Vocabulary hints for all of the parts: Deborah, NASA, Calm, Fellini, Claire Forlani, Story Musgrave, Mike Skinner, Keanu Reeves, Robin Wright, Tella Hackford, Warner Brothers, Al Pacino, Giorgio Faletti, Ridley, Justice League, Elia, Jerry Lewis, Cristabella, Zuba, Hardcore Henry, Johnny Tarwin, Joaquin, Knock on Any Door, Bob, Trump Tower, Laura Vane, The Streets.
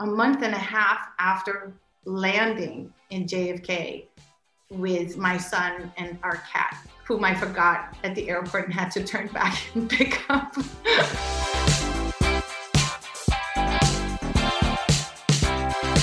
A month and a half after landing in JFK with my son and our cat, whom I forgot at the airport and had to turn back and pick up.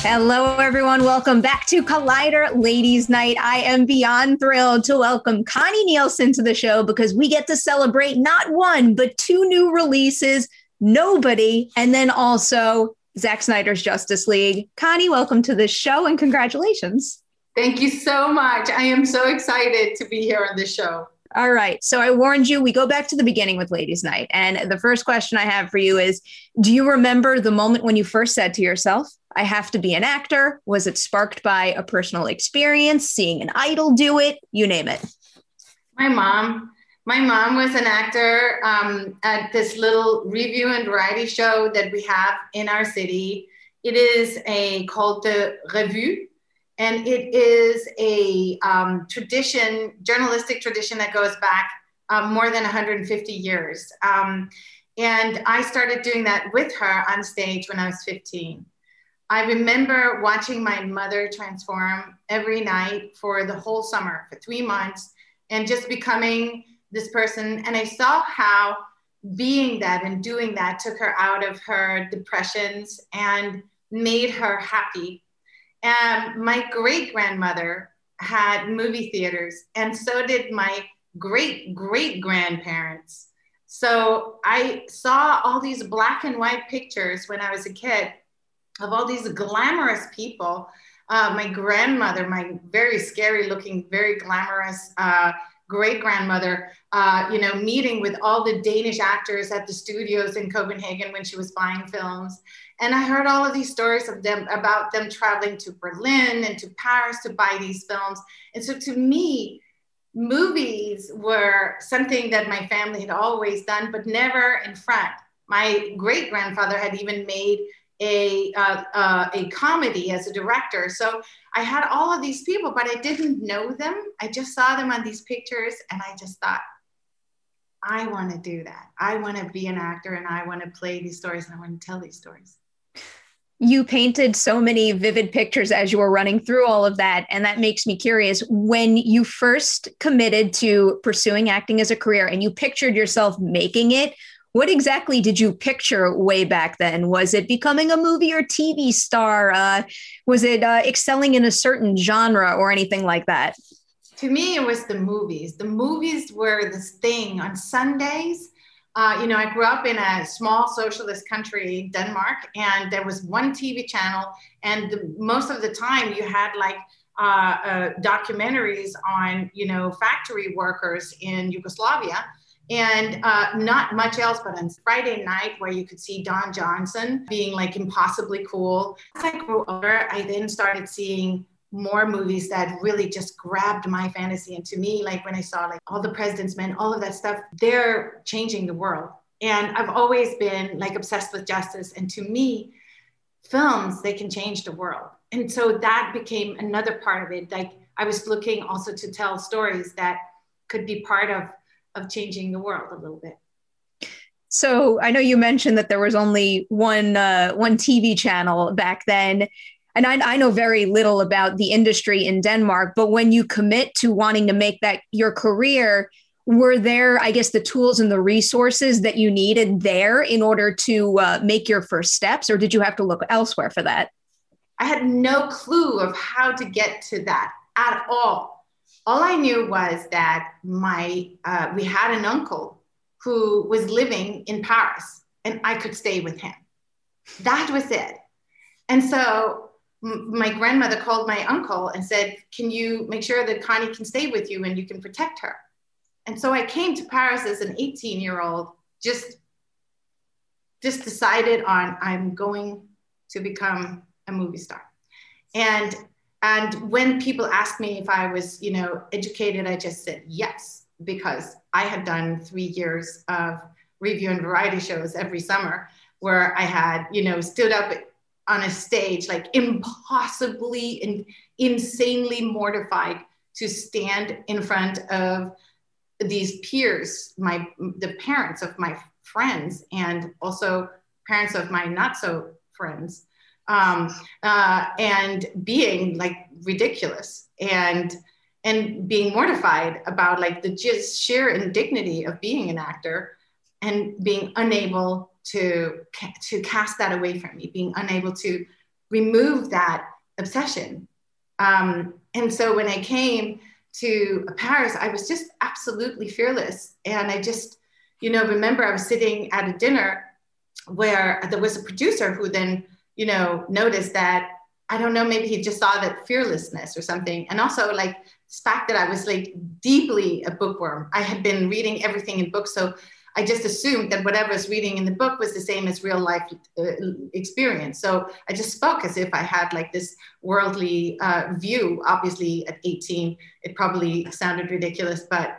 Hello, everyone. Welcome back to Collider Ladies Night. I am beyond thrilled to welcome Connie Nielsen to the show because we get to celebrate not one, but two new releases, Nobody, and then also Zach Snyder's Justice League. Connie, welcome to the show and congratulations. Thank you so much. I am so excited to be here on this show. All right. So I warned you, we go back to the beginning with Ladies Night. And the first question I have for you is, do you remember the moment when you first said to yourself, I have to be an actor? Was it sparked by a personal experience, seeing an idol do it? You name it. My mom was an actor at this little review and variety show that we have in our city. It is called the Revue, and it is a tradition, journalistic tradition that goes back more than 150 years. And I started doing that with her on stage when I was 15. I remember watching my mother transform every night for the whole summer, for 3 months, and just becoming this person. And I saw how being that and doing that took her out of her depressions and made her happy. And my great grandmother had movie theaters, and so did my great great grandparents. So I saw all these black and white pictures when I was a kid of all these glamorous people. My grandmother, my very scary looking, very glamorous great-grandmother, meeting with all the Danish actors at the studios in Copenhagen when she was buying films. And I heard all of these stories of them, about them traveling to Berlin and to Paris to buy these films. And so to me, movies were something that my family had always done, but never in front. My great-grandfather had even made a comedy as a director. So I had all of these people, but I didn't know them. I just saw them on these pictures and I just thought, I want to do that. I want to be an actor and I want to play these stories and I want to tell these stories. You painted so many vivid pictures as you were running through all of that. And that makes me curious, when you first committed to pursuing acting as a career and you pictured yourself making it, what exactly did you picture way back then? Was it becoming a movie or TV star? Was it excelling in a certain genre or anything like that? To me, it was the movies. The movies were this thing on Sundays. I grew up in a small socialist country, Denmark, and there was one TV channel. And most of the time you had like documentaries on, factory workers in Yugoslavia. And not much else, but on Friday night where you could see Don Johnson being like impossibly cool. As I grew older, I then started seeing more movies that really just grabbed my fantasy. And to me, like when I saw like All the President's Men, all of that stuff, they're changing the world. And I've always been like obsessed with justice. And to me, films, they can change the world. And so that became another part of it. Like I was looking also to tell stories that could be part of changing the world a little bit. So I know you mentioned that there was only one TV channel back then. And I know very little about the industry in Denmark, but when you commit to wanting to make that your career, were there, I guess, the tools and the resources that you needed there in order to make your first steps, or did you have to look elsewhere for that? I had no clue of how to get to that at all. All I knew was that we had an uncle who was living in Paris and I could stay with him. That was it. And so my grandmother called my uncle and said, can you make sure that Connie can stay with you and you can protect her? And so I came to Paris as an 18-year-old, just decided on, I'm going to become a movie star. And when people asked me if I was, you know, educated, I just said yes, because I had done 3 years of review and variety shows every summer where I had, you know, stood up on a stage, like impossibly and insanely mortified to stand in front of these peers, the parents of my friends and also parents of my not so friends, and being like ridiculous and being mortified about like the just sheer indignity of being an actor and being unable to cast that away from me, being unable to remove that obsession. And so when I came to Paris, I was just absolutely fearless. And I just, you know, remember I was sitting at a dinner where there was a producer who then, you know, noticed that, I don't know, maybe he just saw that fearlessness or something. And also like the fact that I was like deeply a bookworm. I had been reading everything in books. So I just assumed that whatever I was reading in the book was the same as real life experience. So I just spoke as if I had like this worldly view. Obviously at 18, it probably sounded ridiculous, but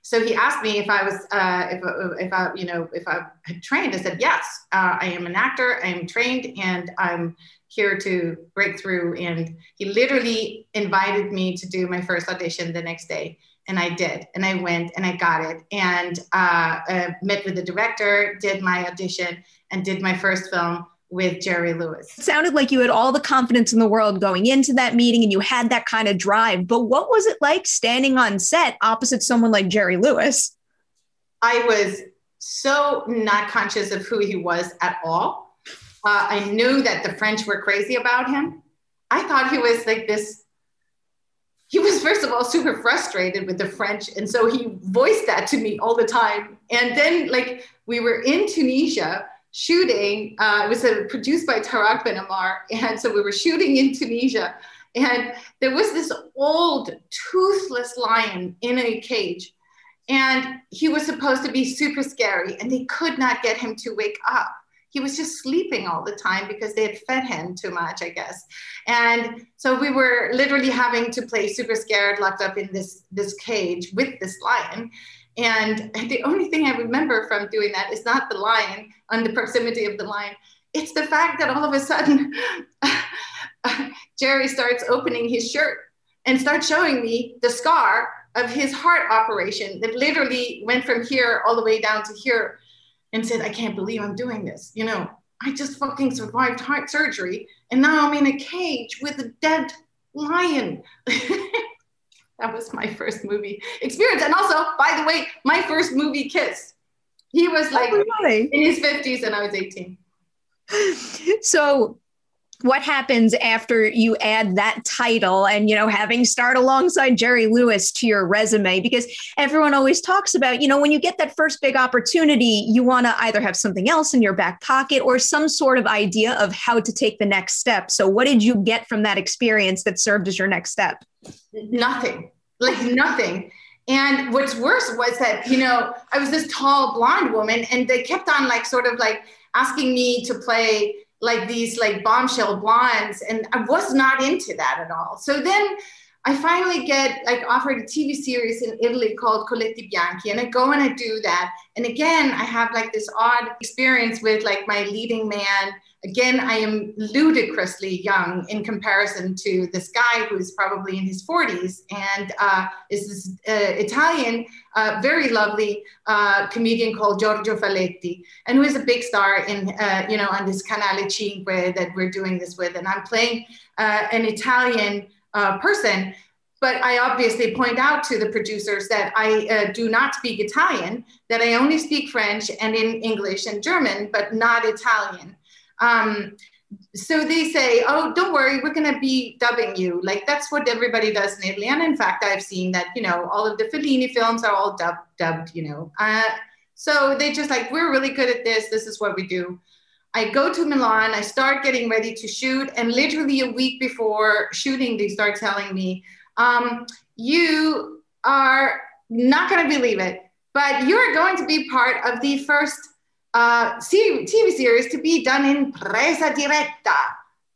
so he asked me if I was, if I had trained. I said, yes, I am an actor, I am trained and I'm here to break through. And he literally invited me to do my first audition the next day. And I did, and I went and I got it, and met with the director, did my audition, and did my first film with Jerry Lewis. It sounded like you had all the confidence in the world going into that meeting and you had that kind of drive, but what was it like standing on set opposite someone like Jerry Lewis? I was so not conscious of who he was at all. I knew that the French were crazy about him. I thought he was like this. He was, first of all, super frustrated with the French. And so he voiced that to me all the time. And then like we were in Tunisia shooting, it was produced by Tarak Ben Ammar. And so we were shooting in Tunisia and there was this old toothless lion in a cage and he was supposed to be super scary and they could not get him to wake up. He was just sleeping all the time because they had fed him too much, I guess. And so we were literally having to play super scared, locked up in this cage with this lion. And the only thing I remember from doing that is not the lion, on the proximity of the lion. It's the fact that all of a sudden, Jerry starts opening his shirt and starts showing me the scar of his heart operation that literally went from here all the way down to here. And said, I can't believe I'm doing this. You know, I just fucking survived heart surgery and now I'm in a cage with a dead lion. That was my first movie experience. And also, by the way, my first movie kiss. He was like in his 50s and I was 18. So what happens after you add that title and, you know, having starred alongside Jerry Lewis to your resume? Because everyone always talks about, you know, when you get that first big opportunity, you want to either have something else in your back pocket or some sort of idea of how to take the next step. So what did you get from that experience that served as your next step? Nothing, like nothing. And what's worse was that, you know, I was this tall blonde woman and they kept on like sort of like asking me to play like these like bombshell blondes. And I was not into that at all. So then I finally get like offered a TV series in Italy called Colletti Bianchi, and I go and I do that. And again, I have like this odd experience with like my leading man. Again, I am ludicrously young in comparison to this guy who is probably in his 40s and is this Italian, very lovely comedian called Giorgio Faletti, and who is a big star in, you know, on this Canale Cinque that we're doing this with. And I'm playing an Italian person, but I obviously point out to the producers that I do not speak Italian, that I only speak French and in English and German, but not Italian. So they say, oh, don't worry, we're going to be dubbing you. Like, that's what everybody does in Italy. And in fact, I've seen that, you know, all of the Fellini films are all dubbed, you know. So they just like, we're really good at this. This is what we do. I go to Milan, I start getting ready to shoot, and literally a week before shooting, they start telling me, you are not going to believe it, but you're going to be part of the first TV series to be done in presa diretta,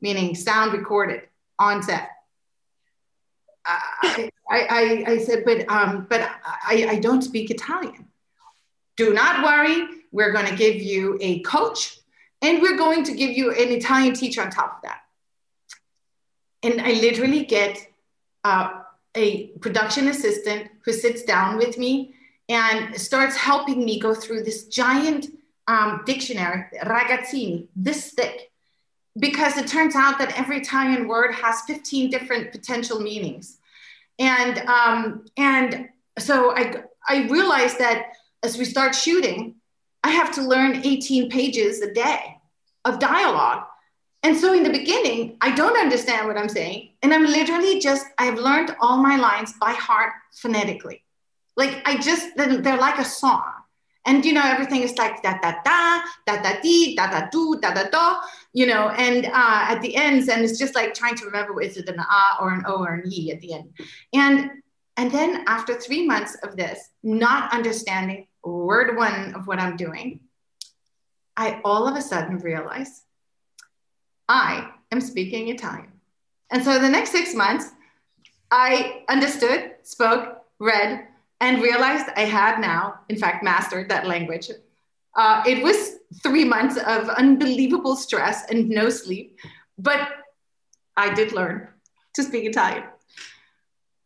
meaning sound recorded on set. I said, but I don't speak Italian. Do not worry, we're going to give you a coach, and we're going to give you an Italian teacher on top of that. And I literally get a production assistant who sits down with me and starts helping me go through this giant dictionary, Ragazzini, this thick, because it turns out that every Italian word has 15 different potential meanings. And so I realized that as we start shooting, I have to learn 18 pages a day of dialogue. And so in the beginning, I don't understand what I'm saying. And I'm literally just, I've learned all my lines by heart phonetically. Like I just, they're like a song. And, you know, everything is like da-da-da, da-da-dee, da-da-doo, da-da-da, you know, and at the ends, and it's just like trying to remember, is it an ah or an o or an e at the end. And then after 3 months of this, not understanding word one of what I'm doing, I all of a sudden realize I am speaking Italian. And so the next 6 months, I understood, spoke, read, and realized I had now, in fact, mastered that language. It was 3 months of unbelievable stress and no sleep, but I did learn to speak Italian.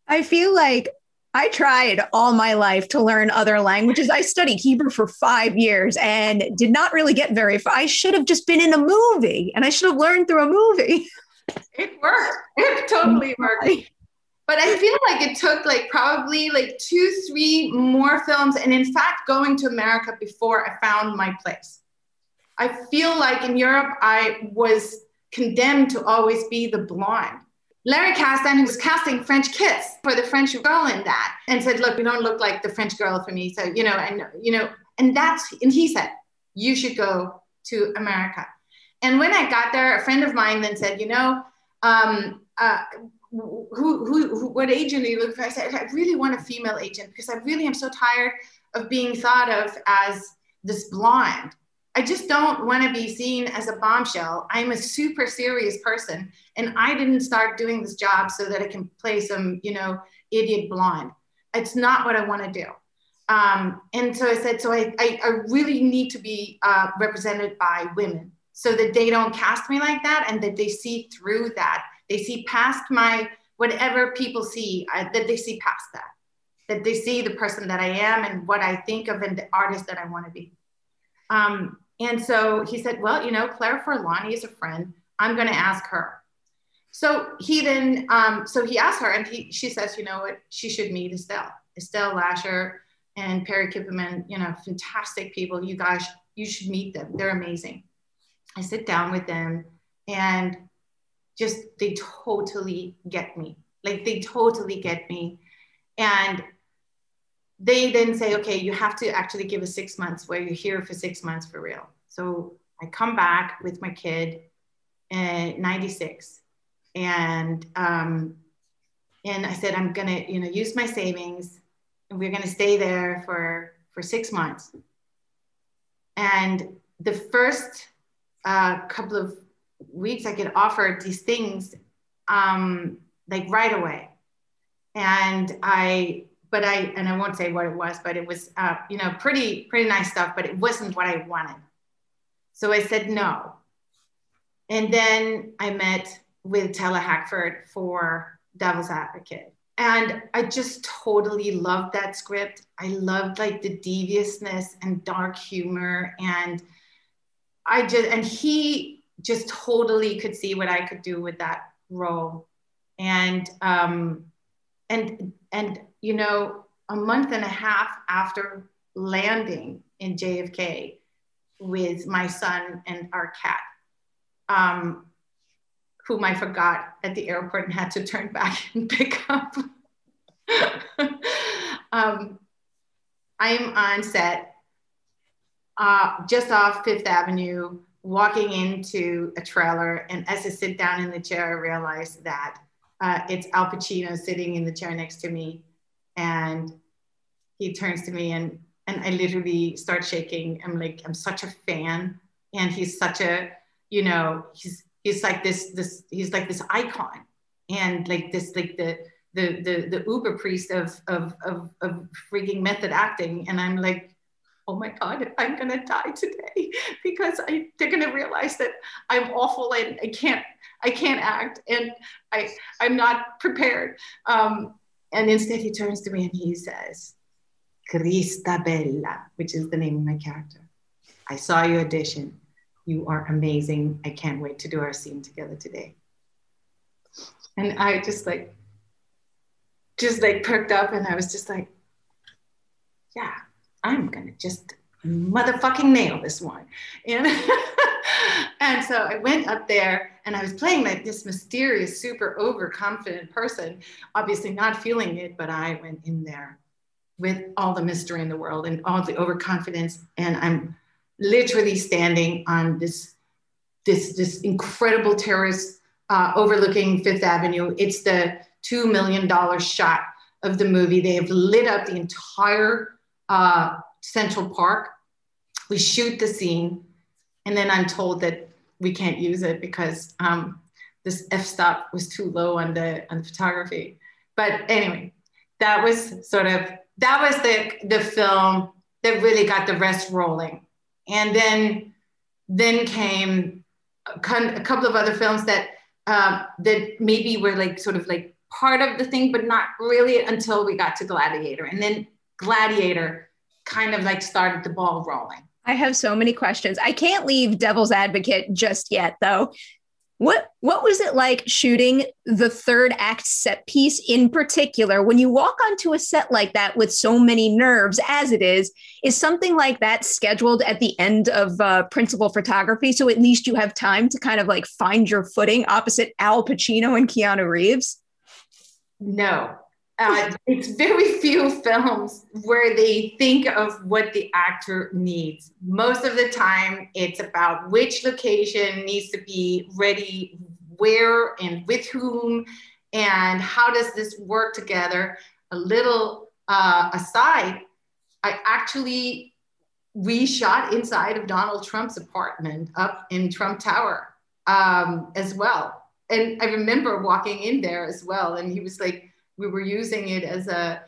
I feel like I tried all my life to learn other languages. I studied Hebrew for 5 years and did not really get very far. I should have just been in a movie, and I should have learned through a movie. It worked. It totally worked. But I feel like it took like probably like 2-3 more films. And in fact, going to America before I found my place. I feel like in Europe, I was condemned to always be the blonde. Larry Kasdan, who was casting French Kiss for the French girl in that, and said, look, we don't look like the French girl for me. So, and he said, you should go to America. And when I got there, a friend of mine then said, what agent are you looking for? I said, I really want a female agent because I really am so tired of being thought of as this blonde. I just don't want to be seen as a bombshell. I'm a super serious person, and I didn't start doing this job so that I can play some, idiot blonde. It's not what I want to do. And so I said, I really need to be represented by women so that they don't cast me like that and that they see through that. They see past whatever people see, that they see past that they see the person that I am and what I think of and the artist that I want to be. And so he said, well, Claire Forlani is a friend. I'm going to ask her. So he then, he asked her, and she says, you know what, she should meet Estelle Lasher and Perry Kipperman, fantastic people. You guys, you should meet them. They're amazing. I sit down with them, and they totally get me. Like, they totally get me. And they then say, okay, you have to actually give us 6 months where you're here for 6 months for real. So I come back with my kid in 96. And I said, I'm gonna, use my savings, and we're gonna stay there for 6 months. And the first couple of weeks I get offered these things, like right away. And I won't say what it was, but it was, pretty nice stuff, but it wasn't what I wanted. So I said no. And then I met with Tella Hackford for Devil's Advocate. And I just totally loved that script. I loved like the deviousness and dark humor. And he just totally could see what I could do with that role. And a month and a half after landing in JFK with my son and our cat, whom I forgot at the airport and had to turn back and pick up. I'm on set, just off Fifth Avenue, walking into a trailer. And as I sit down in the chair, I realize that it's Al Pacino sitting in the chair next to me. And he turns to me and I literally start shaking. I'm like, I'm such a fan. And he's such a, he's like this icon, and like this, like the uber priest of freaking method acting. And I'm like, oh my God, I'm gonna die today because they're gonna realize that I'm awful and I can't act, and I'm not prepared. And instead he turns to me and he says, Cristabella, which is the name of my character. I saw your audition. You are amazing. I can't wait to do our scene together today. And I just perked up, and I was just like, yeah, I'm gonna just motherfucking nail this one. And, and so I went up there and I was playing like this mysterious, super overconfident person, obviously not feeling it, but I went in there with all the mystery in the world and all the overconfidence, and I'm literally standing on this incredible terrace overlooking Fifth Avenue. It's the $2 million shot of the movie. They have lit up the entire Central Park. We shoot the scene, and then I'm told that we can't use it because this f-stop was too low on the photography. But anyway, that was the film that really got the rest rolling. And then came a couple of other films that maybe were like sort of like part of the thing, but not really, until we got to Gladiator. And then Gladiator kind of like started the ball rolling. I have so many questions. I can't leave Devil's Advocate just yet, though. What was it like shooting the third act set piece in particular? When you walk onto a set like that with so many nerves as it is something like that scheduled at the end of principal photography? So at least you have time to kind of like find your footing opposite Al Pacino and Keanu Reeves? No, it's very few films where they think of what the actor needs. Most of the time, it's about which location needs to be ready, where and with whom, and how does this work together. A little aside, I actually reshot inside of Donald Trump's apartment up in Trump Tower as well. And I remember walking in there as well, and he was like, we were using it as a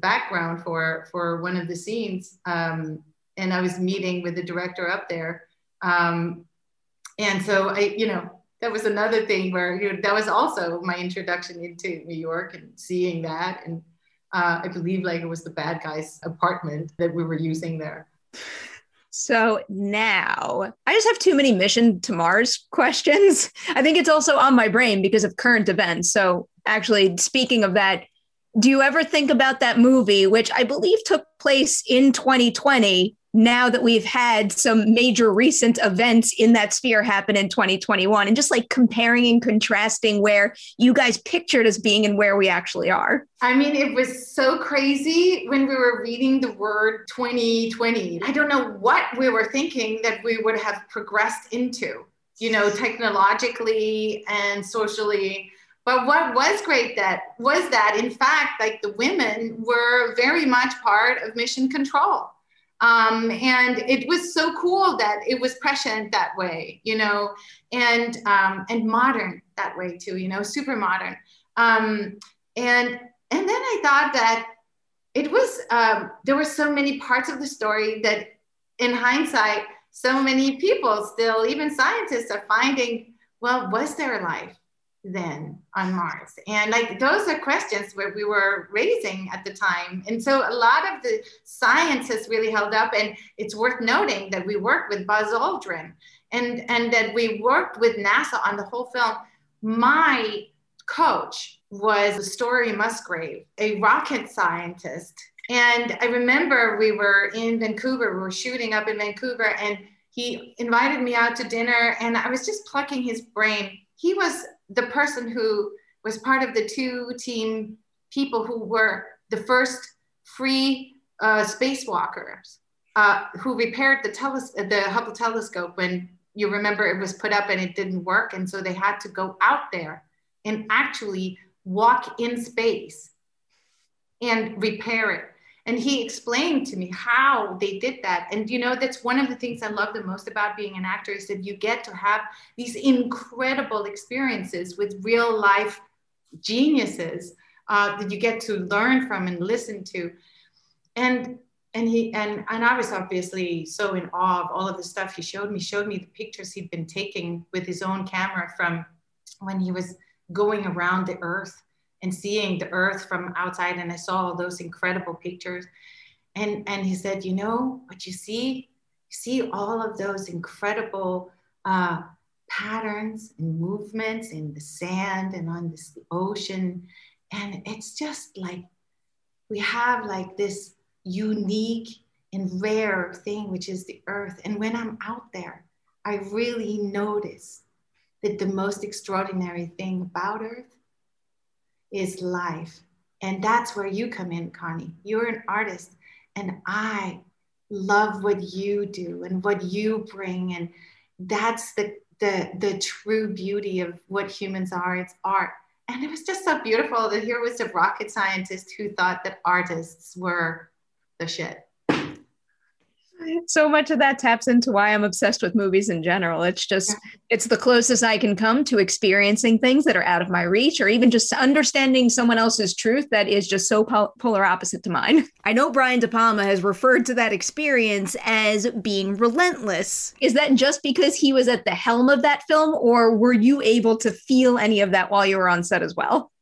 background for one of the scenes. And I was meeting with the director up there. And so that was another thing where, that was also my introduction into New York and seeing that. And I believe like it was the bad guy's apartment that we were using there. So now I just have too many Mission to Mars questions. I think it's also on my brain because of current events. So actually, speaking of that, do you ever think about that movie, which I believe took place in 2020, now that we've had some major recent events in that sphere happen in 2021, and just like comparing and contrasting where you guys pictured us being and where we actually are? I mean, it was so crazy when we were reading the word 2020. I don't know what we were thinking that we would have progressed into, technologically and socially. But what was great was that, in fact, like the women were very much part of mission control. And it was so cool that it was prescient that way, and modern that way too, super modern. And then I thought that it was, there were so many parts of the story that in hindsight, so many people still, even scientists, are finding, well, was there life then on Mars? And like, those are questions where we were raising at the time. And so a lot of the science has really held up, and it's worth noting that we worked with Buzz Aldrin and that we worked with NASA on the whole film. My coach was Story Musgrave, a rocket scientist. And I remember we were in Vancouver, we were shooting up in Vancouver, and he invited me out to dinner, and I was just plucking his brain. He was the person who was part of the two team people who were the first free spacewalkers who repaired the Hubble telescope when, you remember, it was put up and it didn't work. And so they had to go out there and actually walk in space and repair it. And he explained to me how they did that. And you know, that's one of the things I love the most about being an actor, is that you get to have these incredible experiences with real life geniuses that you get to learn from and listen to. And I was obviously so in awe of all of the stuff he showed me the pictures he'd been taking with his own camera from when he was going around the Earth and seeing the Earth from outside. And I saw all those incredible pictures. And he said, you know what you see all of those incredible patterns and movements in the sand and on this ocean. And it's just like, we have like this unique and rare thing, which is the Earth. And when I'm out there, I really notice that the most extraordinary thing about Earth is life. And that's where you come in, Connie. You're an artist, and I love what you do and what you bring. And that's the true beauty of what humans are, it's art. And it was just so beautiful that here was a rocket scientist who thought that artists were the shit. So much of that taps into why I'm obsessed with movies in general. It's just, it's the closest I can come to experiencing things that are out of my reach, or even just understanding someone else's truth that is just so polar opposite to mine. I know Brian De Palma has referred to that experience as being relentless. Is that just because he was at the helm of that film, or were you able to feel any of that while you were on set as well?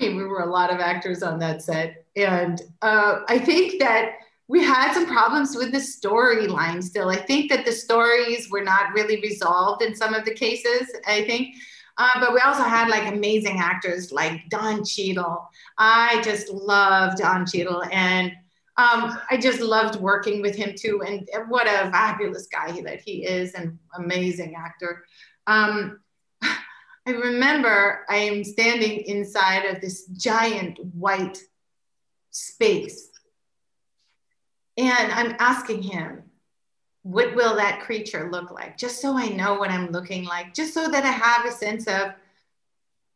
I mean, we were a lot of actors on that set. And I think that we had some problems with the storyline still. I think that the stories were not really resolved in some of the cases, I think. But we also had like amazing actors like Don Cheadle. I just loved Don Cheadle, and I just loved working with him too. And what a fabulous guy that he is, an amazing actor. I remember I am standing inside of this giant white space. And I'm asking him, what will that creature look like? Just so I know what I'm looking like, just so that I have a sense of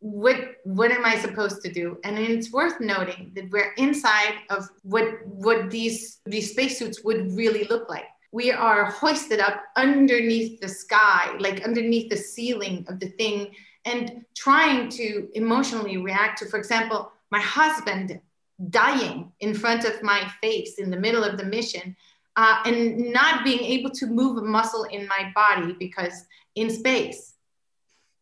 what am I supposed to do? And it's worth noting that we're inside of what these spacesuits would really look like. We are hoisted up underneath the sky, like underneath the ceiling of the thing, and trying to emotionally react to, for example, my husband dying in front of my face in the middle of the mission, and not being able to move a muscle in my body, because in space,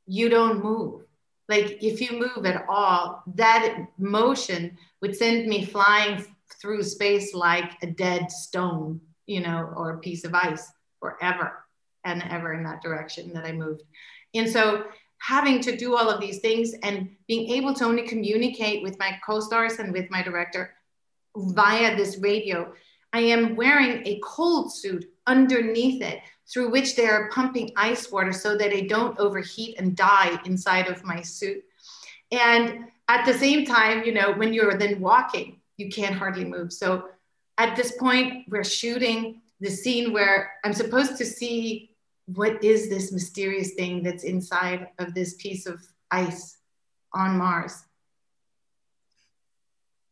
you don't move. Like if you move at all, that motion would send me flying through space like a dead stone, you know, or a piece of ice forever and ever in that direction that I moved. And so having to do all of these things and being able to only communicate with my co-stars and with my director via this radio. I am wearing a cold suit underneath it, through which they are pumping ice water so that I don't overheat and die inside of my suit. And at the same time, you know, when you're then walking, you can't hardly move. So at this point, we're shooting the scene where I'm supposed to see what is this mysterious thing that's inside of this piece of ice on Mars?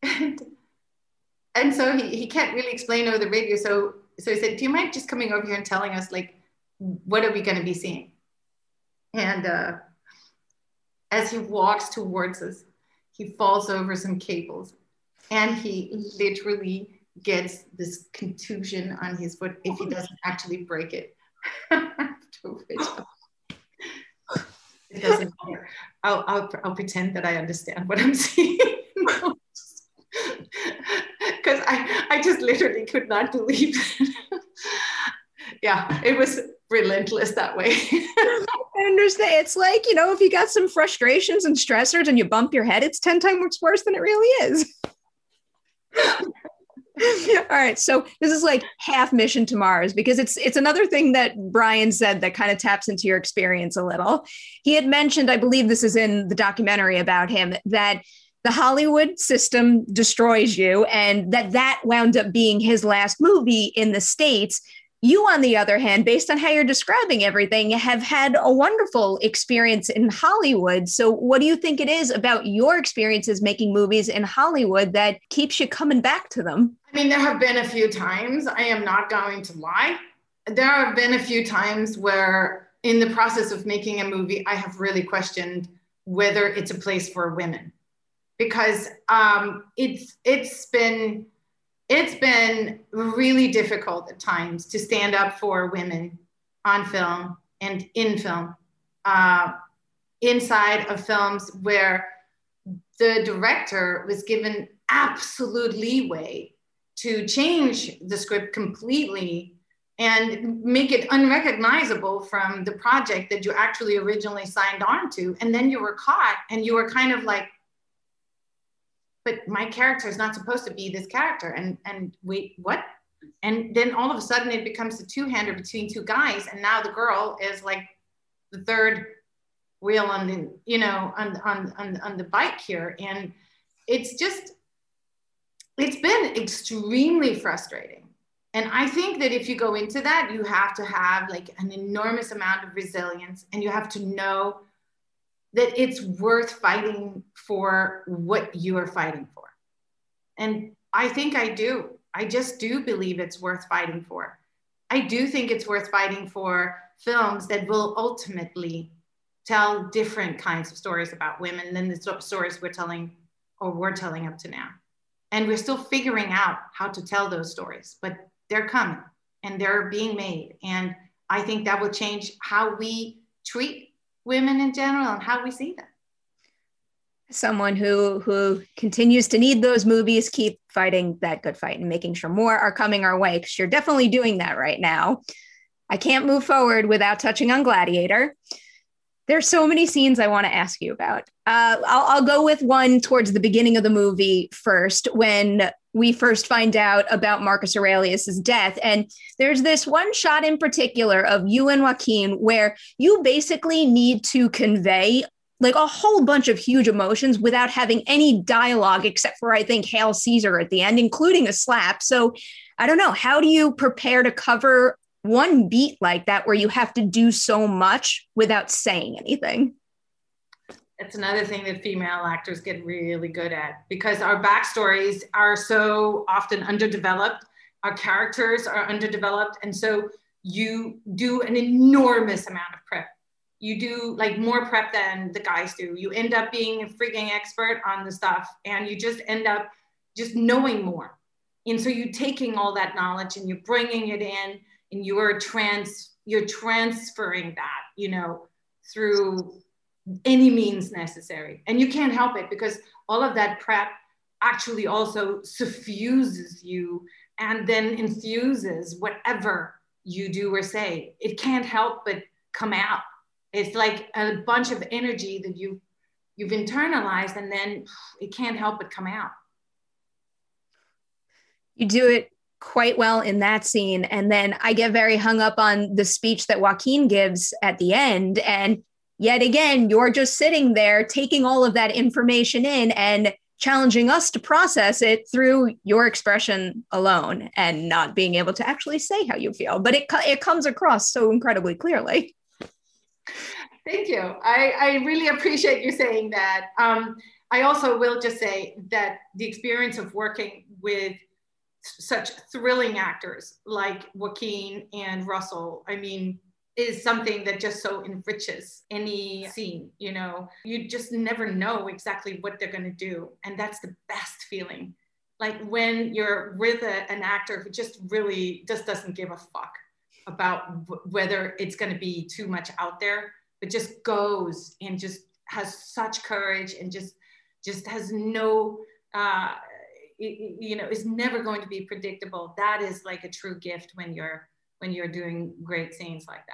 And so he can't really explain over the radio. So he said, do you mind just coming over here and telling us, like, what are we going to be seeing? And as he walks towards us, He falls over some cables and he literally gets this contusion on his foot if he doesn't actually break it. It doesn't matter. I'll pretend that I understand what I'm seeing. Because I just literally could not believe it. Yeah, it was relentless that way. I understand. It's like, you know, if you got some frustrations and stressors and you bump your head, it's 10 times worse than it really is. All right, so this is like half Mission to Mars, because it's another thing that Brian said that kind of taps into your experience a little. He had mentioned, I believe this is in the documentary about him, that the Hollywood system destroys you, and that wound up being his last movie in the States. You, on the other hand, based on how you're describing everything, have had a wonderful experience in Hollywood. So what do you think it is about your experiences making movies in Hollywood that keeps you coming back to them? I mean, there have been a few times, I am not going to lie. There have been a few times where in the process of making a movie, I have really questioned whether it's a place for women, because it's been really difficult at times to stand up for women on film and in film, inside of films where the director was given absolute leeway to change the script completely and make it unrecognizable from the project that you actually originally signed on to. And then you were caught and you were kind of like, but my character is not supposed to be this character. And wait, what? And then all of a sudden it becomes a two-hander between two guys. And now the girl is like the third wheel on the, you know, on the bike here. And it's just, it's been extremely frustrating. And I think that if you go into that, you have to have like an enormous amount of resilience, and you have to know that it's worth fighting for what you are fighting for. And I think I do. I just do believe it's worth fighting for. I do think it's worth fighting for films that will ultimately tell different kinds of stories about women than the stories we're telling up to now. And we're still figuring out how to tell those stories, but they're coming and they're being made. And I think that will change how we treat women in general and how we see them. Someone who continues to need those movies, keep fighting that good fight and making sure more are coming our way, because you're definitely doing that right now. I can't move forward without touching on Gladiator. There's so many scenes I want to ask you about. I'll go with one towards the beginning of the movie first, when we first find out about Marcus Aurelius's death. And there's this one shot in particular of you and Joaquin, where you basically need to convey like a whole bunch of huge emotions without having any dialogue, except for, I think, Hail Caesar at the end, including a slap. So I don't know, how do you prepare to cover one beat like that, where you have to do so much without saying anything? That's another thing that female actors get really good at, because our backstories are so often underdeveloped, our characters are underdeveloped. And so you do an enormous amount of prep. You do like more prep than the guys do. You end up being a freaking expert on the stuff, and you just end up just knowing more. And so you're taking all that knowledge and you're bringing it in, and you're transferring that, you know, through any means necessary. And you can't help it, because all of that prep actually also suffuses you and then infuses whatever you do or say. It can't help but come out. It's like a bunch of energy that you've internalized, and then it can't help but come out. You do it quite well in that scene. And then I get very hung up on the speech that Joaquin gives at the end. And yet again, you're just sitting there taking all of that information in and challenging us to process it through your expression alone, and not being able to actually say how you feel. But it comes across so incredibly clearly. Thank you. I really appreciate you saying that. I also will just say that the experience of working with such thrilling actors like Joaquin and Russell, I mean, is something that just so enriches any scene, you know. You just never know exactly what they're going to do. And that's the best feeling. Like when you're with an actor who just really just doesn't give a fuck about whether it's going to be too much out there, but just goes and just has such courage and just has no, you know, is never going to be predictable. That is like a true gift when you're doing great scenes like that.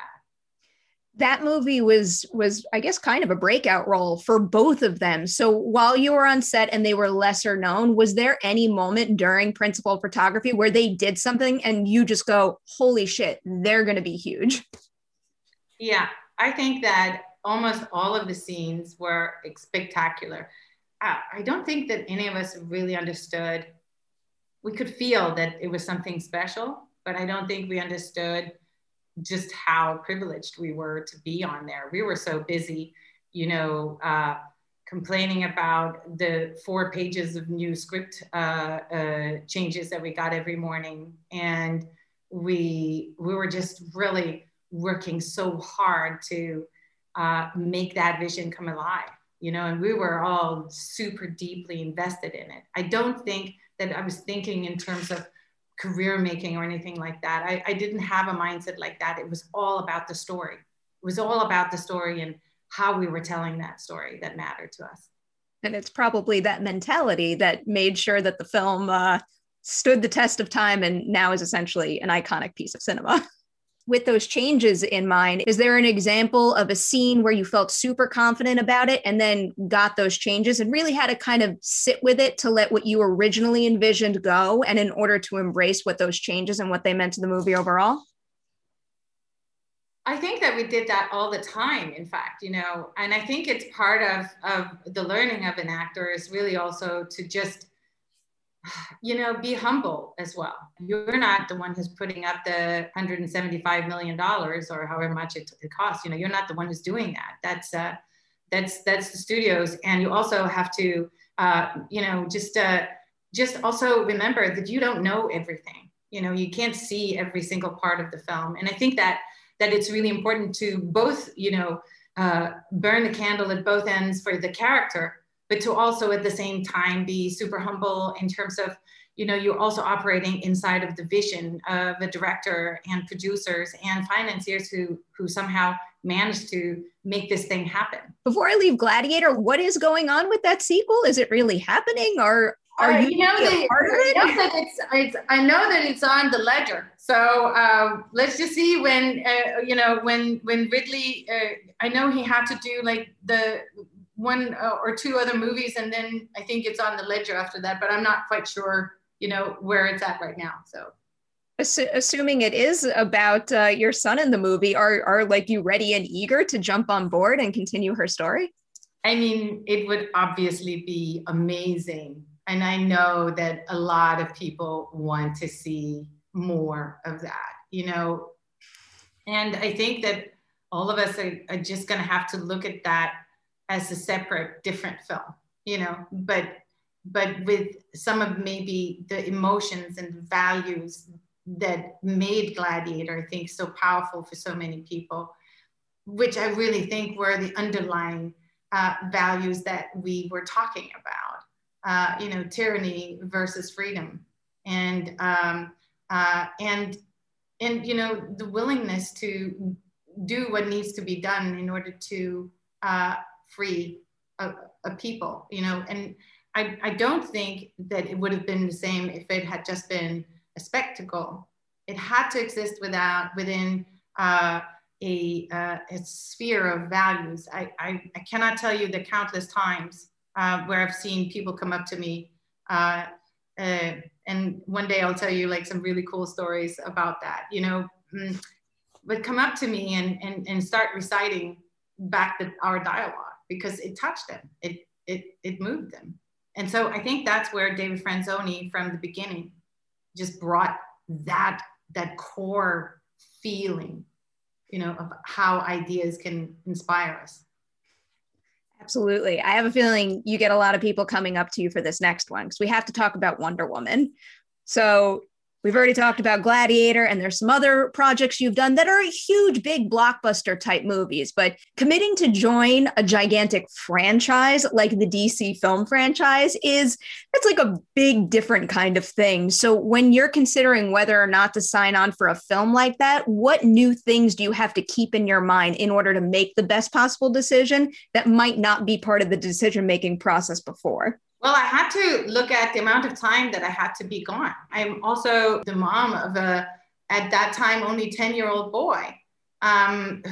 That movie was, I guess, kind of a breakout role for both of them. So while you were on set and they were lesser known, was there any moment during principal photography where they did something and you just go, holy shit, they're going to be huge? Yeah, I think that almost all of the scenes were spectacular. I don't think that any of us really understood. We could feel that it was something special, but I don't think we understood just how privileged we were to be on there. We were so busy, you know, complaining about the 4 pages of new script changes that we got every morning. And we were just really working so hard to make that vision come alive, you know, and we were all super deeply invested in it. I don't think that I was thinking in terms of career making or anything like that. I didn't have a mindset like that. It was all about the story. It was all about the story and how we were telling that story that mattered to us. And it's probably that mentality that made sure that the film stood the test of time and now is essentially an iconic piece of cinema. With those changes in mind, is there an example of a scene where you felt super confident about it and then got those changes and really had to kind of sit with it to let what you originally envisioned go and in order to embrace what those changes and what they meant to the movie overall? I think that we did that all the time, in fact, you know, and I think it's part of the learning of an actor is really also to just, you know, be humble as well. You're not the one who's putting up the $175 million or however much it costs. You know, you're not the one who's doing that. That's the studios. And you also have to, you know, just also remember that you don't know everything. You know, you can't see every single part of the film. And I think that it's really important to both, you know, burn the candle at both ends for the character, but to also at the same time be super humble in terms of, you know, you're also operating inside of the vision of a director and producers and financiers who somehow managed to make this thing happen. Before I leave Gladiator, what is going on with that sequel? Is it really happening, or are you part of it? I know that it's on the ledger. So let's just see when, you know, when Ridley, I know he had to do like the one or two other movies, and then I think it's on the ledger after that, but I'm not quite sure, you know, where it's at right now, so. Assuming it is about your son in the movie, are like you ready and eager to jump on board and continue her story? I mean, it would obviously be amazing. And I know that a lot of people want to see more of that, you know? And I think that all of us are just gonna have to look at that as a separate, different film, you know, but with some of maybe the emotions and values that made Gladiator, I think, so powerful for so many people, which I really think were the underlying values that we were talking about, you know, tyranny versus freedom, and you know, the willingness to do what needs to be done in order to free a people, you know, and I don't think that it would have been the same if it had just been a spectacle. It had to exist within a sphere of values. I cannot tell you the countless times where I've seen people come up to me, and one day I'll tell you like some really cool stories about that, you know, but come up to me and start reciting back to our dialogue because it touched them, it moved them. And so I think that's where David Franzoni from the beginning just brought that core feeling, you know, of how ideas can inspire us. Absolutely. I have a feeling you get a lot of people coming up to you for this next one because we have to talk about Wonder Woman. So We've already talked about Gladiator, and there's some other projects you've done that are huge, big blockbuster type movies, but committing to join a gigantic franchise like the DC film franchise that's like a big, different kind of thing. So when you're considering whether or not to sign on for a film like that, what new things do you have to keep in your mind in order to make the best possible decision that might not be part of the decision-making process before? Well, I had to look at the amount of time that I had to be gone. I'm also the mom of a, at that time, only 10-year-old boy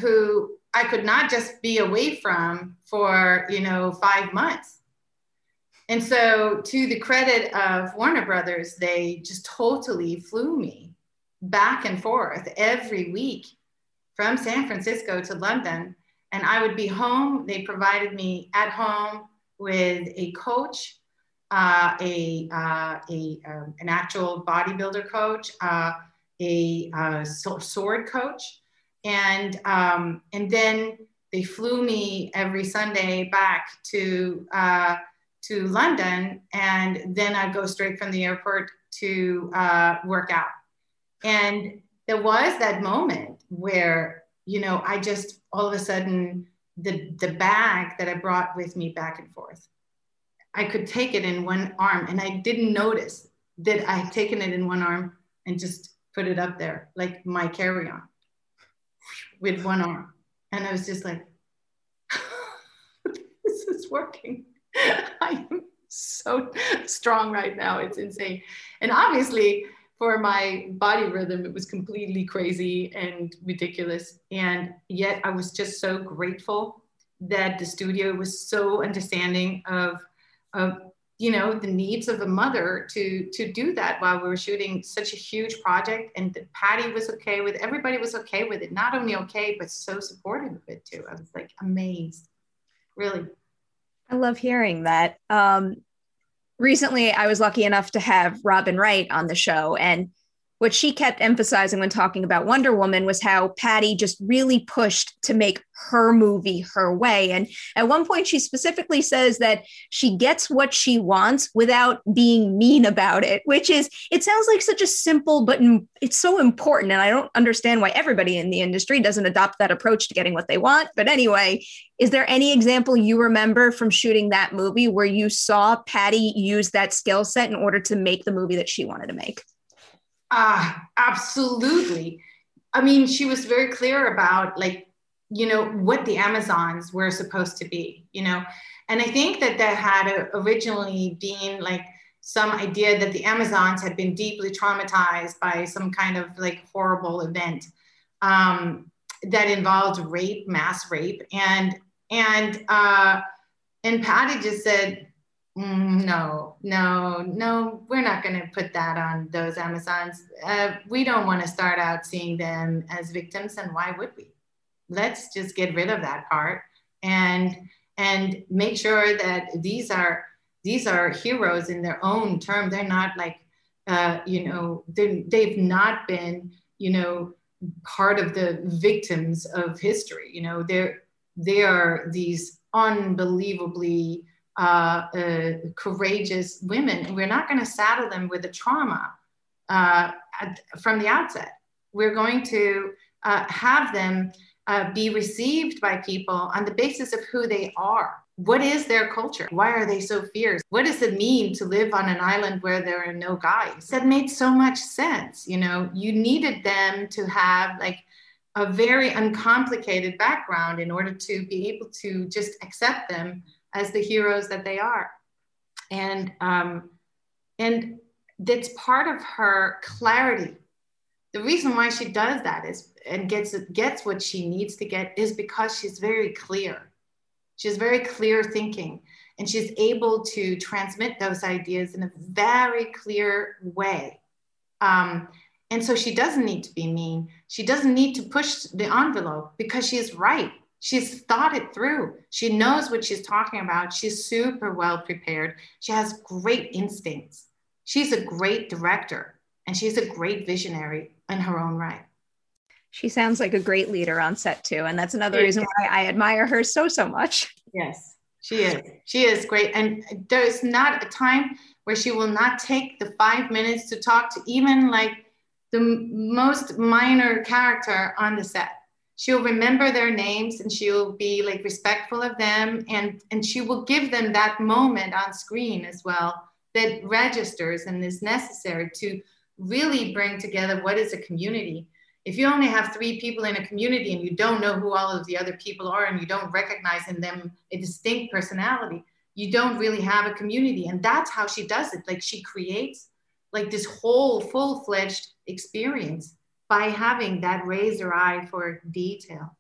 who I could not just be away from for, 5 months. And so to the credit of Warner Brothers, they just totally flew me back and forth every week from San Francisco to London. And I would be home. They provided me at home with a coach. An actual bodybuilder coach, sword coach, and then they flew me every Sunday back to London, and then I'd go straight from the airport to work out. And there was that moment where I just all of a sudden the bag that I brought with me back and forth, I could take it in one arm, and I didn't notice that I had taken it in one arm and just put it up there, like my carry-on with one arm. And I was just like, this is working. I am so strong right now. It's insane. And obviously for my body rhythm, it was completely crazy and ridiculous. And yet I was just so grateful that the studio was so understanding of the needs of a mother to do that while we were shooting such a huge project. And Patty was okay with, everybody was okay with it. Not only okay, but so supportive of it too. I was like amazed, really. I love hearing that. Recently, I was lucky enough to have Robin Wright on the show. And what she kept emphasizing when talking about Wonder Woman was how Patty just really pushed to make her movie her way. And at one point, she specifically says that she gets what she wants without being mean about it, which is, it sounds like such a simple, but it's so important. And I don't understand why everybody in the industry doesn't adopt that approach to getting what they want. But anyway, is there any example you remember from shooting that movie where you saw Patty use that skill set in order to make the movie that she wanted to make? Absolutely. I mean, she was very clear about what the Amazons were supposed to be, and I think that there had originally been some idea that the Amazons had been deeply traumatized by some kind of horrible event that involved rape, mass rape. And Patty just said, no, we're not going to put that on those Amazons. We don't want to start out seeing them as victims, and why would we? Let's just get rid of that part and make sure that these are heroes in their own term. They're not they've not been part of the victims of history. They are these unbelievably courageous women, and we're not going to saddle them with the trauma from the outset. We're going to have them be received by people on the basis of who they are. What is their culture? Why are they so fierce? What does it mean to live on an island where there are no guys? That made so much sense. You needed them to have a very uncomplicated background in order to be able to just accept them as the heroes that they are. And that's part of her clarity. The reason why she does that gets what she needs to get is because she's very clear. She has very clear thinking, and she's able to transmit those ideas in a very clear way. And so she doesn't need to be mean. She doesn't need to push the envelope because she is right. She's thought it through. She knows what she's talking about. She's super well prepared. She has great instincts. She's a great director, and she's a great visionary in her own right. She sounds like a great leader on set too. And that's another reason why I admire her so much. Yes, she is. She is great. And there's not a time where she will not take the 5 minutes to talk to even the most minor character on the set. She'll remember their names and she'll be like respectful of them. And she will give them that moment on screen as well that registers and is necessary to really bring together what is a community. If you only have 3 people in a community and you don't know who all of the other people are and you don't recognize in them a distinct personality, you don't really have a community. And that's how she does it. Like she creates like this whole full-fledged experience by having that razor eye for detail.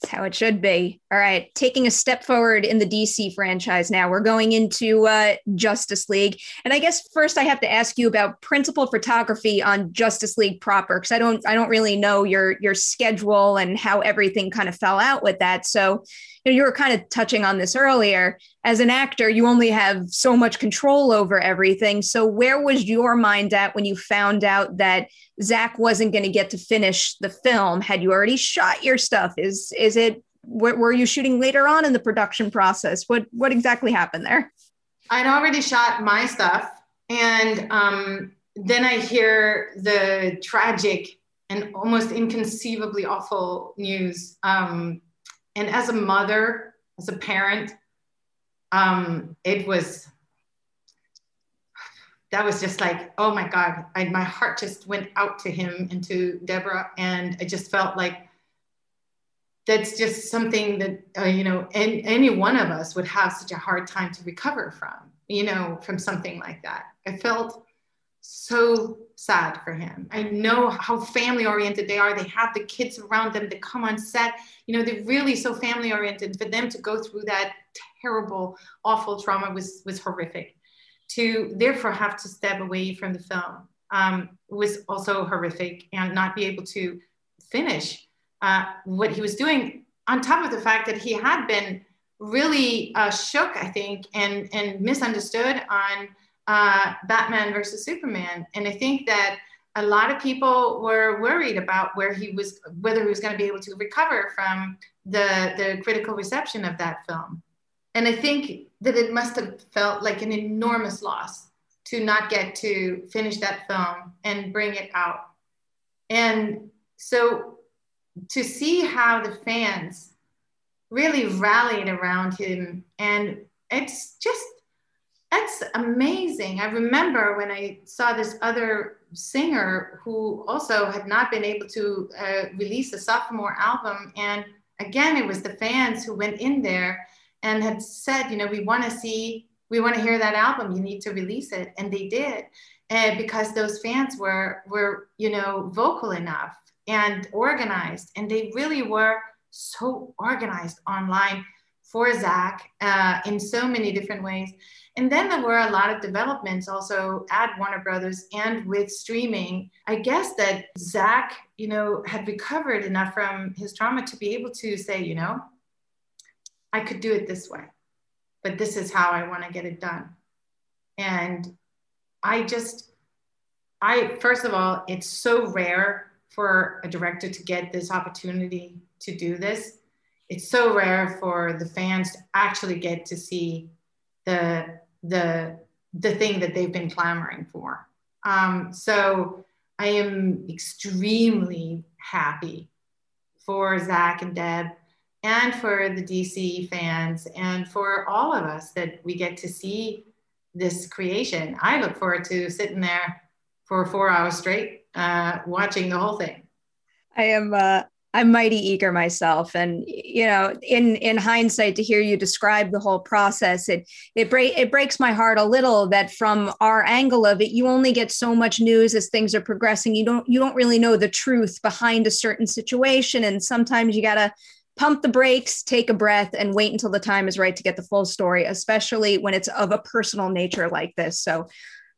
That's how it should be. All right, taking a step forward in the DC franchise now. We're going into Justice League. And I guess first I have to ask you about principal photography on Justice League proper, because I don't really know your schedule and how everything kind of fell out with that. So you were kind of touching on this earlier. As an actor, you only have so much control over everything. So where was your mind at when you found out that Zach wasn't going to get to finish the film? Had you already shot your stuff? Were you shooting later on in the production process? What exactly happened there? I'd already shot my stuff. And then I hear the tragic and almost inconceivably awful news. And as a mother, as a parent, that was just like, oh my God, my heart just went out to him and to Deborah. And I just felt like that's just something that, any one of us would have such a hard time to recover from, from something like that. I felt so sad for him. I know how family oriented they are. They have the kids around them that come on set. They're really so family oriented. For them to go through that terrible, awful trauma was horrific. To therefore have to step away from the film was also horrific, and not be able to finish what he was doing, on top of the fact that he had been really shook, I think, and misunderstood on Batman versus Superman. And I think that a lot of people were worried about whether he was going to be able to recover from the critical reception of that film. And I think that it must have felt like an enormous loss to not get to finish that film and bring it out. And so to see how the fans really rallied around him, and it's just, that's amazing. I remember when I saw this other singer who also had not been able to release a sophomore album. And again, it was the fans who went in there and had said, we want to hear that album. You need to release it. And they did, because those fans were vocal enough and organized. And they really were so organized online for Zach in so many different ways. And then there were a lot of developments also at Warner Brothers and with streaming. I guess that Zach, had recovered enough from his trauma to be able to say, I could do it this way, but this is how I want to get it done. And first of all, it's so rare for a director to get this opportunity to do this. It's so rare for the fans to actually get to see the thing that they've been clamoring for. So I am extremely happy for Zach and Deb and for the DC fans and for all of us that we get to see this creation. I look forward to sitting there for 4 hours straight watching the whole thing. I'm mighty eager myself. And, in hindsight, to hear you describe the whole process, it breaks my heart a little that from our angle of it, you only get so much news as things are progressing. You don't really know the truth behind a certain situation. And sometimes you got to pump the brakes, take a breath, and wait until the time is right to get the full story, especially when it's of a personal nature like this. So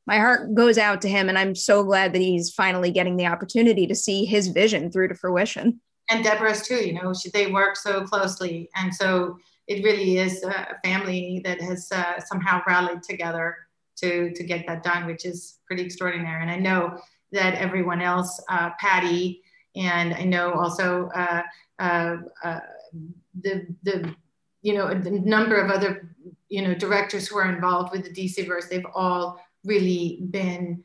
my heart goes out to him, and I'm so glad that he's finally getting the opportunity to see his vision through to fruition. And Deborah's too, they work so closely. And so it really is a family that has somehow rallied together to get that done, which is pretty extraordinary. And I know that everyone else, Patty, and I know also a number of other, directors who are involved with the DC-verse, they've all really been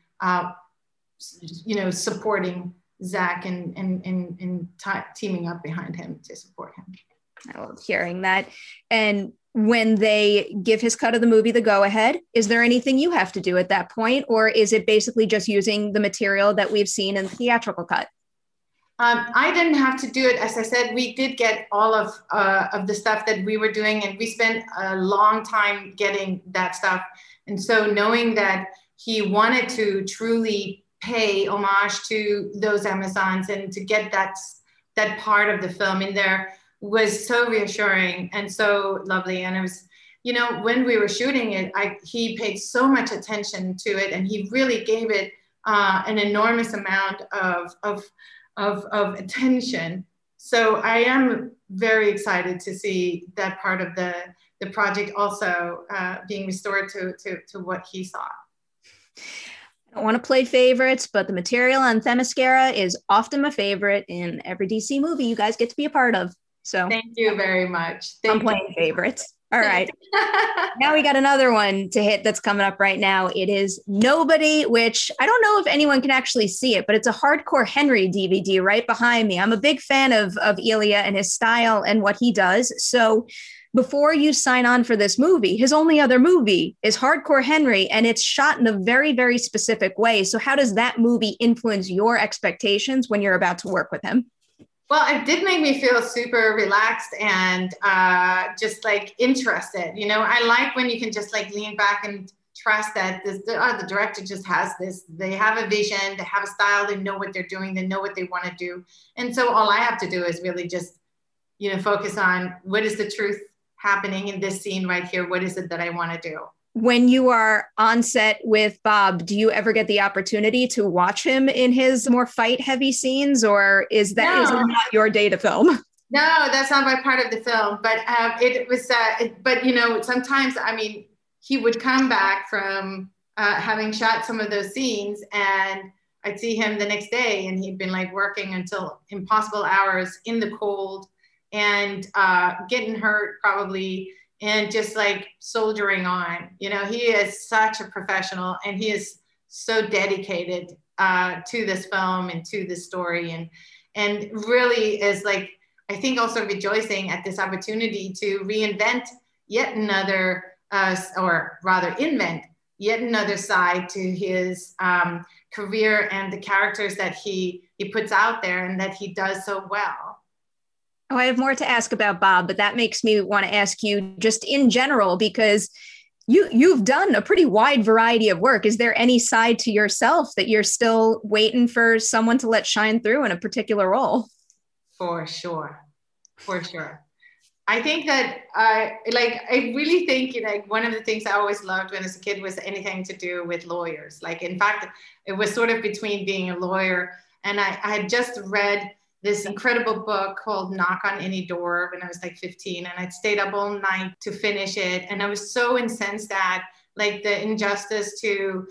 you know, supporting Zach and teaming up behind him to support him. I love hearing that. And when they give his cut of the movie the go-ahead, is there anything you have to do at that point? Or is it basically just using the material that we've seen in the theatrical cut? I didn't have to do it. As I said, we did get all of the stuff that we were doing, and we spent a long time getting that stuff. And so knowing that he wanted to truly pay homage to those Amazons and to get that part of the film in there was so reassuring and so lovely. And it was, you know, when we were shooting it, he paid so much attention to it, and he really gave it an enormous amount of attention. So I am very excited to see that part of the project also being restored to what he saw. I don't want to play favorites, but the material on Themyscira is often my favorite in every DC movie you guys get to be a part of. So thank you very much. I'm playing favorites. All right. Now we got another one to hit that's coming up right now. It is Nobody, which I don't know if anyone can actually see it, but it's a Hardcore Henry DVD right behind me. I'm a big fan of Elia and his style and what he does. So before you sign on for this movie, his only other movie is Hardcore Henry, and it's shot in a very, very specific way. So how does that movie influence your expectations when you're about to work with him? Well, it did make me feel super relaxed and just like interested. You know, I like when you can just like lean back and trust that the director just has this. They have a vision, they have a style, they know what they're doing, they know what they want to do. And so all I have to do is really just, you know, focus on what is the truth happening in this scene right here? What is it that I want to do? When you are on set with Bob, do you ever get the opportunity to watch him in his more fight-heavy scenes, or is that is not your day to film? No, that's not my part of the film. But it was, but you know, sometimes, I mean, he would come back from having shot some of those scenes, and I'd see him the next day, and he'd been like working until impossible hours in the cold and getting hurt probably, and just like soldiering on. You know, he is such a professional, and he is so dedicated to this film and to this story, and really is like, I think also rejoicing at this opportunity to reinvent yet another, or rather invent yet another side to his career and the characters that he puts out there and that he does so well. Oh, I have more to ask about Bob, but that makes me want to ask you just in general, because you've done a pretty wide variety of work. Is there any side to yourself that you're still waiting for someone to let shine through in a particular role? For sure. For sure. I think that I really think, you know, like one of the things I always loved when I was a kid was anything to do with lawyers. Like, in fact, it was sort of between being a lawyer, and I had just read this incredible book called Knock on Any Door when I was like 15, and I'd stayed up all night to finish it. And I was so incensed at like the injustice to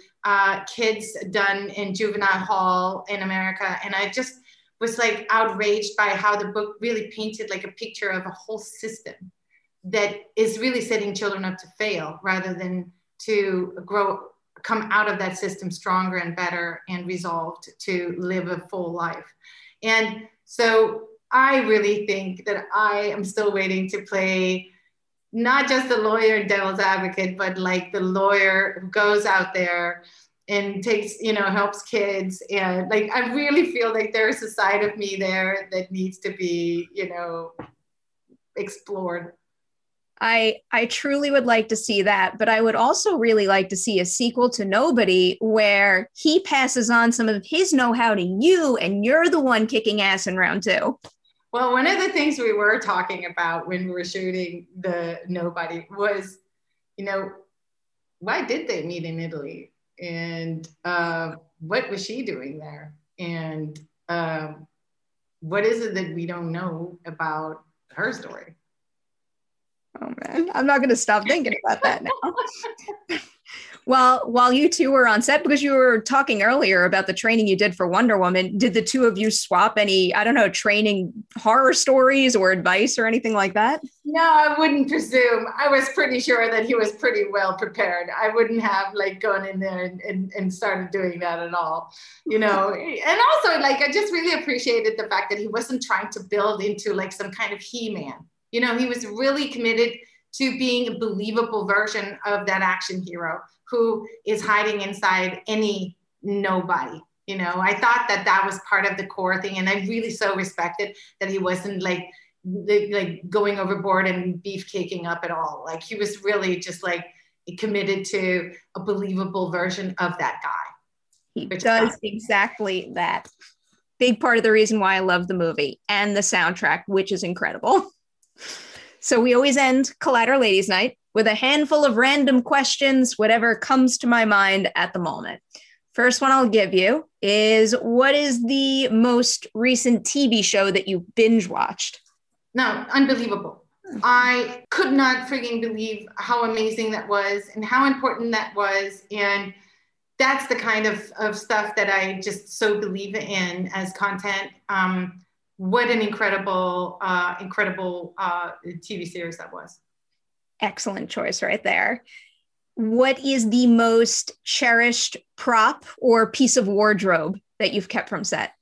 kids done in juvenile hall in America. And I just was like outraged by how the book really painted like a picture of a whole system that is really setting children up to fail rather than to come out of that system stronger and better and resolved to live a full life. And so I really think that I am still waiting to play not just the lawyer in Devil's Advocate, but like the lawyer who goes out there and takes, you know, helps kids. And like, I really feel like there's a side of me there that needs to be, you know, explored. I truly would like to see that, but I would also really like to see a sequel to Nobody where he passes on some of his know-how to you, and you're the one kicking ass in round two. Well, one of the things we were talking about when we were shooting the Nobody was, you know, why did they meet in Italy? And what was she doing there? And what is it that we don't know about her story? Oh, man, I'm not going to stop thinking about that now. Well, while you two were on set, because you were talking earlier about the training you did for Wonder Woman, did the two of you swap any, I don't know, training horror stories or advice or anything like that? No, I wouldn't presume. I was pretty sure that he was pretty well prepared. I wouldn't have like gone in there and started doing that at all, you know. And also, like, I just really appreciated the fact that he wasn't trying to build into like some kind of He-Man. You know, he was really committed to being a believable version of that action hero who is hiding inside any nobody. You know, I thought that that was part of the core thing, and I really so respected that he wasn't like going overboard and beefcaking up at all. Like, he was really just like committed to a believable version of that guy. He does exactly that. Big part of the reason why I love the movie and the soundtrack, which is incredible. So we always end Collider Ladies Night with a handful of random questions, whatever comes to my mind at the moment. First one I'll give you is, what is the most recent TV show that you binge watched? No, Unbelievable. I could not frigging believe how amazing that was and how important that was. And that's the kind of stuff that I just so believe in as content. What an incredible, incredible TV series that was. Excellent choice right there. What is the most cherished prop or piece of wardrobe that you've kept from set?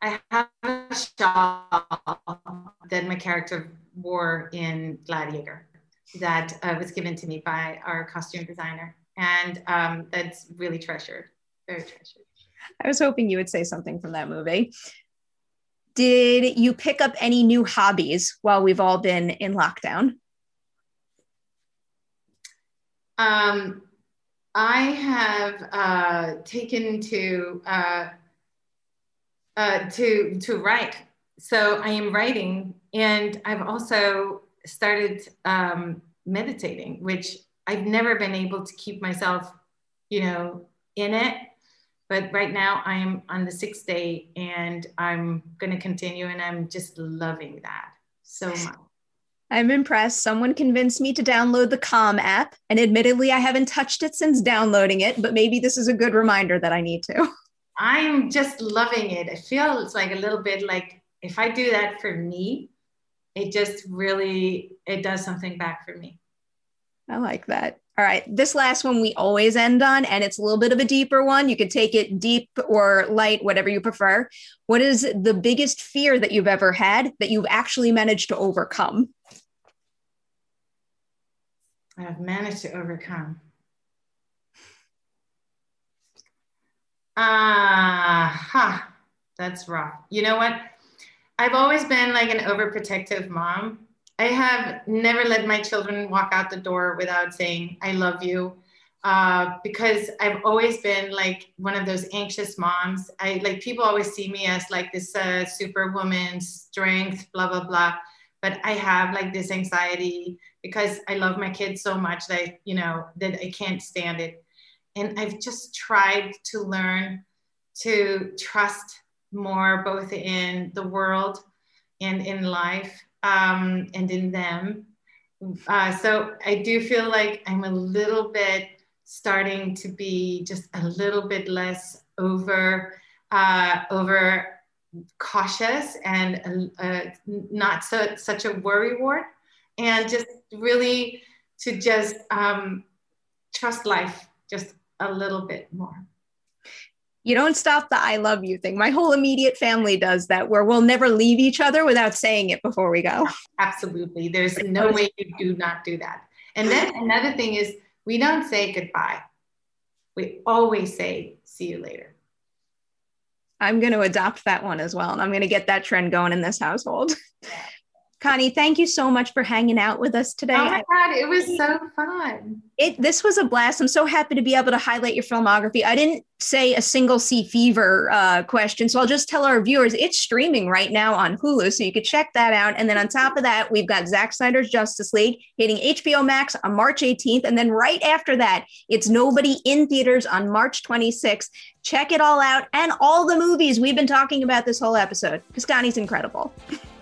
I have a shawl that my character wore in Gladiator that was given to me by our costume designer. And that's really treasured, very treasured. I was hoping you would say something from that movie. Did you pick up any new hobbies while we've all been in lockdown? I have taken to write. So I am writing, and I've also started meditating, which I've never been able to keep myself, you know, in it. But right now I'm on the 6th day and I'm going to continue, and I'm just loving that so much. I'm impressed. Someone convinced me to download the Calm app, and admittedly, I haven't touched it since downloading it, but maybe this is a good reminder that I need to. I'm just loving it. I feel it's like a little bit like, if I do that for me, it just really, it does something back for me. I like that. All right. This last one we always end on, and it's a little bit of a deeper one. You could take it deep or light, whatever you prefer. What is the biggest fear that you've ever had that you've actually managed to overcome? I've managed to overcome. That's rough. You know what? I've always been like an overprotective mom. I have never let my children walk out the door without saying, I love you, because I've always been like one of those anxious moms. People always see me as like this superwoman strength, blah, blah, blah. But I have like this anxiety because I love my kids so much that, that I can't stand it. And I've just tried to learn to trust more, both in the world and in life. And in them. So I do feel like I'm a little bit starting to be just a little bit less over cautious and not such a worrywart, and just really to just trust life just a little bit more. You don't stop the I love you thing. My whole immediate family does that, where we'll never leave each other without saying it before we go. Absolutely. There's no way you do not do that. And then another thing is, we don't say goodbye. We always say, see you later. I'm going to adopt that one as well. And I'm going to get that trend going in this household. Connie, thank you so much for hanging out with us today. Oh my God, it was so fun. This was a blast. I'm so happy to be able to highlight your filmography. I didn't say a single C Fever question, so I'll just tell our viewers it's streaming right now on Hulu, so you could check that out. And then on top of that, we've got Zack Snyder's Justice League hitting HBO Max on March 18th. And then right after that, it's Nobody in theaters on March 26th. Check it all out, and all the movies we've been talking about this whole episode, because Connie's incredible.